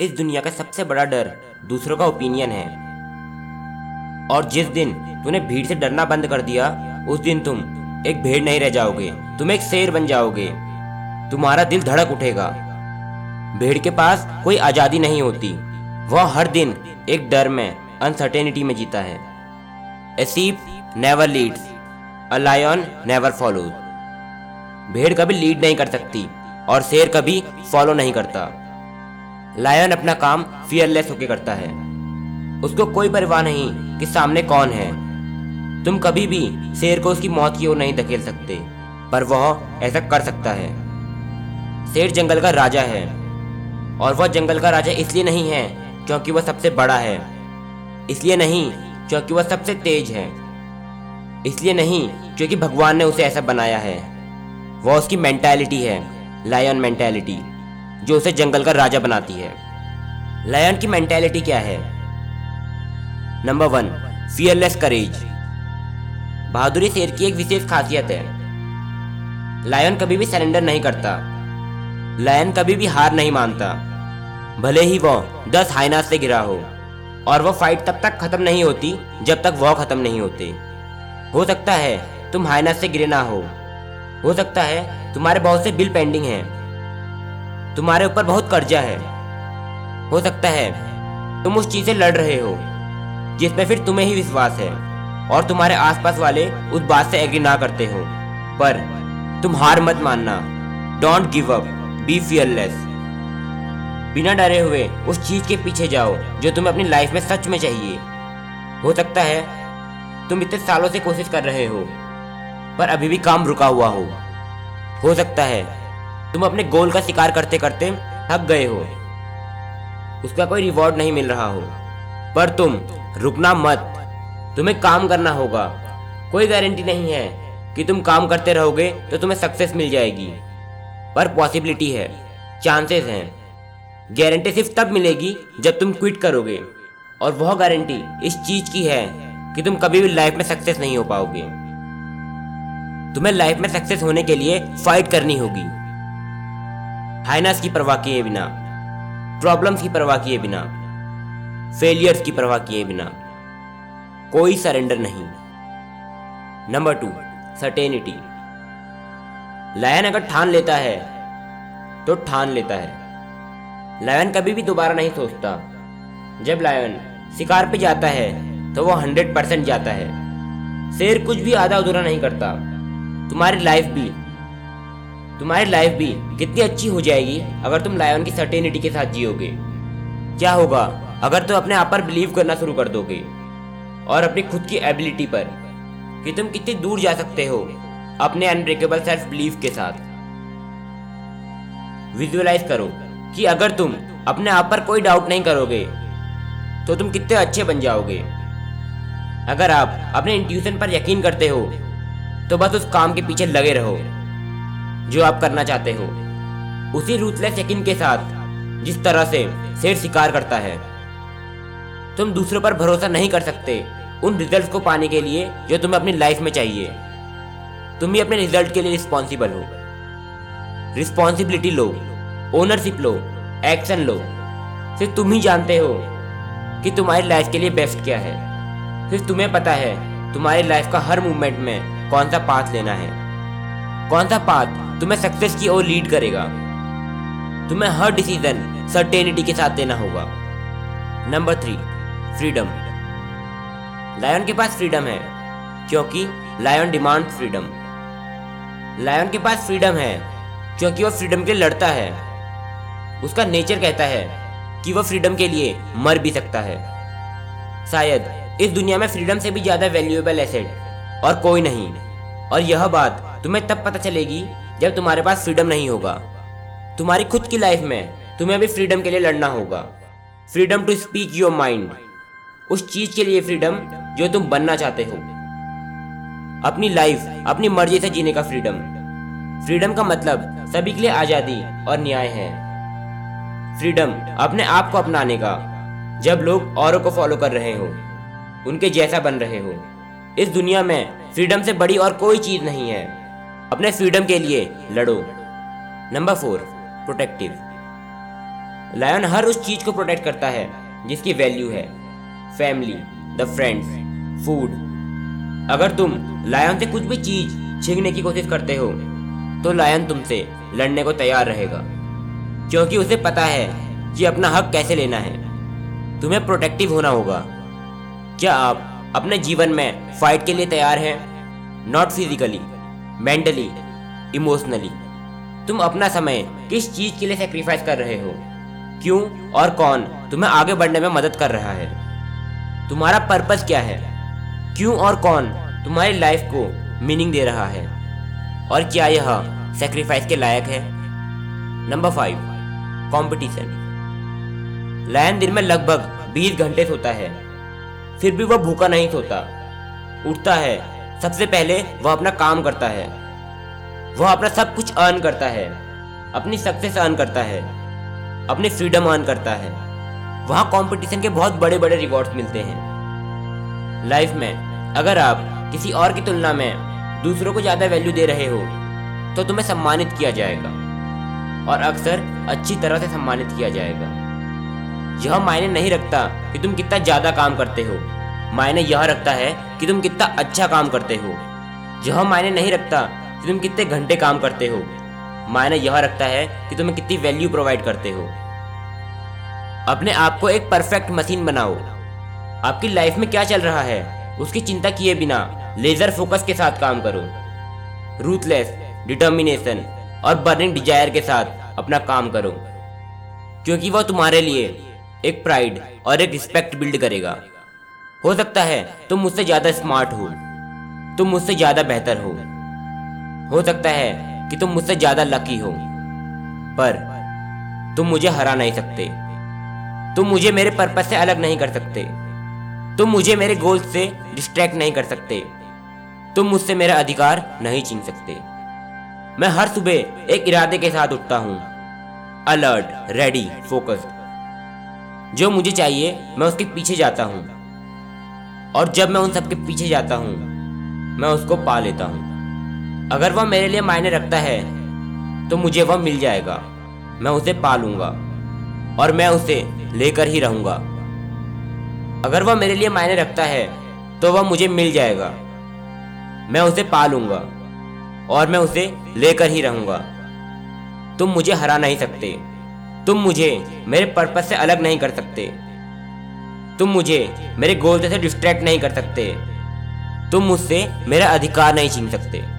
इस दुनिया का सबसे बड़ा डर दूसरों का ओपिनियन है। और जिस दिन तूने भीड़ से डरना बंद कर दिया, उस दिन तुम एक भेड़ नहीं रह जाओगे, तुम एक शेर बन जाओगे। तुम्हारा दिल धड़क उठेगा। भेड़ के पास कोई आज़ादी नहीं होती, वह हर दिन एक डर में, अनसर्टेनिटी में जीता है। A sheep never leads, a lion never follows. भेड़ कभी लीड नहीं कर सकती और शेर कभी फॉलो नहीं करता। लायन अपना काम फियरलेस होकर करता है, उसको कोई परवाह नहीं कि सामने कौन है। तुम कभी भी शेर को उसकी मौत की ओर नहीं धकेल सकते, पर वह ऐसा कर सकता है। शेर जंगल का राजा है, और वह जंगल का राजा इसलिए नहीं है क्योंकि वह सबसे बड़ा है, इसलिए नहीं क्योंकि वह सबसे तेज है, इसलिए नहीं क्योंकि भगवान ने उसे ऐसा बनाया है। वह उसकी मेंटालिटी है, लायन मेंटालिटी, जो उसे जंगल का राजा बनाती है। लायन की मेंटालिटी क्या है? Number 1, fearless courage. बहादुरी शेर की एक विशेष खासियत है। लायन कभी भी सरेंडर नहीं करता। लायन कभी भी हार नहीं मानता, भले ही वह 10 हाइनास से घिरा हो। और वह फाइट तब तक खत्म नहीं होती जब तक वह खत्म नहीं होते। हो सकता है तुम हाइनास से गिरे ना हो सकता है तुम्हारे बहुत से बिल पेंडिंग हैं, तुम्हारे ऊपर बहुत कर्जा है, हो सकता है तुम उस चीज़ से लड़ रहे हो जिस पे फिर तुम्हें ही विश्वास है और तुम्हारे आसपास वाले उस बात से एग्री ना करते हो, पर तुम हार मत मानना। Don't give up, be fearless. बिना डरे हुए उस चीज़ के पीछे जाओ जो तुम्हें अपनी लाइफ में सच में चाहिए। हो सकता है तुम इतने सालों से कोशिश कर रहे हो पर अभी भी काम रुका हुआ हो सकता है तुम अपने गोल का शिकार करते करते थक गए हो, उसका कोई रिवॉर्ड नहीं मिल रहा हो, पर तुम रुकना मत, तुम्हें काम करना होगा। कोई गारंटी नहीं है कि तुम काम करते रहोगे तो तुम्हें सक्सेस मिल जाएगी, पर पॉसिबिलिटी है, चांसेस हैं। गारंटी सिर्फ तब मिलेगी जब तुम क्विट करोगे, और वह गारंटी इस चीज़ की है कि तुम कभी भी लाइफ में सक्सेस नहीं हो पाओगे। तुम्हें लाइफ में सक्सेस होने के लिए फाइट करनी होगी, हाइनास की परवाह किए बिना, प्रॉब्लम्स की परवाह किए बिना, फेलियर्स की परवाह किए बिना, कोई सरेंडर नहीं। Number 2, certainty. लायन अगर ठान लेता है तो ठान लेता है। लायन कभी भी दोबारा नहीं सोचता। जब लायन शिकार पे जाता है तो वह 100% जाता है। शेर कुछ भी आधा अधूरा नहीं करता। तुम्हारी लाइफ भी कितनी अच्छी हो जाएगी अगर तुम लायन की सर्टेनिटी के साथ जियोगे। क्या होगा अगर तुम अपने आप पर बिलीव करना शुरू कर दोगे और अपनी खुद की एबिलिटी पर, कि तुम कितनी दूर जा सकते हो अपने अनब्रेकेबल सेल्फ बिलीफ के साथ। विजुअलाइज करो कि अगर तुम अपने आप पर कोई डाउट नहीं करोगे तो तुम कितने अच्छे बन जाओगे। अगर आप अपने इंट्यूशन पर यकीन करते हो तो बस उस काम के पीछे लगे रहो जो आप करना चाहते हो, उसी रूथलेस यकीन के साथ जिस तरह से शेर शिकार करता है। तुम दूसरों पर भरोसा नहीं कर सकते उन रिजल्ट्स को पाने के लिए जो तुम्हें अपनी लाइफ में चाहिए। तुम ही अपने रिजल्ट के लिए रिस्पॉन्सिबल हो। रिस्पॉन्सिबिलिटी लो, ओनरशिप लो, एक्शन लो। सिर्फ तुम ही जानते हो कि तुम्हारी लाइफ के लिए बेस्ट क्या है। सिर्फ तुम्हें पता है तुम्हारी लाइफ का हर मूवमेंट में कौन सा पाथ लेना है, कौन सा पाथ तुम्हें सक्सेस की ओर लीड करेगा। तुम्हें हर डिसीजन सर्टेनिटी के साथ लेना होगा। Number 3, freedom. लायन के पास फ्रीडम है क्योंकि लायन डिमांड फ्रीडम। लायन के पास फ्रीडम है क्योंकि वह फ्रीडम के लिए लड़ता है। उसका नेचर कहता है कि वह फ्रीडम के लिए मर भी सकता है। शायद इस दुनिया में फ्रीडम से भी ज़्यादा वैल्यूएबल एसेट और कोई नहीं, और यह बात तुम्हें तब पता चलेगी जब तुम्हारे पास फ्रीडम नहीं होगा। तुम्हारी खुद की लाइफ में तुम्हें भी फ्रीडम के लिए लड़ना होगा। Freedom to speak your mind, उस चीज़ के लिए फ्रीडम जो तुम बनना चाहते हो। अपनी लाइफ अपनी मर्जी से जीने का फ्रीडम। फ्रीडम का मतलब सभी के लिए आज़ादी और न्याय है। फ्रीडम अपने आप को अपनाने का, जब लोग औरों को फॉलो कर रहे हो, उनके जैसा बन रहे हो। इस दुनिया में फ्रीडम से बड़ी और कोई चीज़ नहीं है। अपने फ्रीडम के लिए लड़ो। Number 4, protective. लायन हर उस चीज को प्रोटेक्ट करता है जिसकी वैल्यू है, फैमिली, द फ्रेंड्स, फूड। अगर तुम लायन से कुछ भी चीज छीनने की कोशिश करते हो तो लायन तुमसे लड़ने को तैयार रहेगा, क्योंकि उसे पता है कि अपना हक कैसे लेना है। तुम्हें प्रोटेक्टिव होना होगा। क्या आप अपने जीवन में फाइट के लिए तैयार हैं? Not physically, mentally, emotionally. तुम अपना समय किस चीज़ के लिए सेक्रीफाइस कर रहे हो? क्यों और कौन तुम्हें आगे बढ़ने में मदद कर रहा है? तुम्हारा पर्पस क्या है? क्यों और कौन तुम्हारी लाइफ को मीनिंग दे रहा है? और क्या यह सेक्रीफाइस के लायक है? Number 5, competition. लायन दिन में लगभग 20 घंटे सोता है, फिर भी वह भूखा नहीं सोता। उठता है, सबसे पहले वह अपना काम करता है, वह अपना सब कुछ अर्न करता है, अपनी सक्सेस अर्न करता है, अपनी फ्रीडम अर्न करता है। वहाँ कंपटीशन के बहुत बड़े बड़े रिवॉर्ड्स मिलते हैं। लाइफ में अगर आप किसी और की तुलना में दूसरों को ज़्यादा वैल्यू दे रहे हो तो तुम्हें सम्मानित किया जाएगा, और अक्सर अच्छी तरह से सम्मानित किया जाएगा। यह मायने नहीं रखता कि तुम कितना ज़्यादा काम करते हो, मायने यह रखता है कि तुम कितना अच्छा काम करते हो। यह मायने नहीं रखता कि तुम कितने घंटे काम करते हो, मायने यह रखता है कि तुम्हें कितनी वैल्यू प्रोवाइड करते हो। अपने आप को एक परफेक्ट मशीन बनाओ। आपकी लाइफ में क्या चल रहा है उसकी चिंता किए बिना लेज़र फोकस के साथ काम करो। रूथलेस, डिटर्मिनेशन और बर्निंग डिजायर के साथ अपना काम करो, क्योंकि वह तुम्हारे लिए एक प्राइड और एक रिस्पेक्ट बिल्ड करेगा। हो सकता है तुम मुझसे ज़्यादा स्मार्ट हो, तुम मुझसे ज़्यादा बेहतर हो सकता है कि तुम मुझसे ज़्यादा लकी हो, पर तुम मुझे हरा नहीं सकते। तुम मुझे मेरे पर्पस से अलग नहीं कर सकते। तुम मुझे मेरे गोल से डिस्ट्रैक्ट नहीं कर सकते। तुम मुझसे मेरा अधिकार नहीं छीन सकते। मैं हर सुबह एक इरादे के साथ उठता हूँ, अलर्ट, रेडी, फोकस्ड। जो मुझे चाहिए मैं उसके पीछे जाता हूँ, और जब मैं उन सब के पीछे जाता हूँ मैं उसको पा लेता हूँ। अगर वह मेरे लिए मायने रखता है तो मुझे वह मिल जाएगा। मैं उसे पा लूँगा और मैं उसे लेकर ही रहूँगा। अगर वह मेरे लिए मायने रखता है तो वह मुझे मिल जाएगा, मैं उसे पा लूँगा और मैं उसे लेकर ही रहूँगा। तुम मुझे हरा नहीं सकते। तुम मुझे मेरे पर्पस से अलग नहीं कर सकते। तुम मुझे मेरे गोल से डिस्ट्रैक्ट नहीं कर सकते। तुम मुझसे मेरा अधिकार नहीं छीन सकते।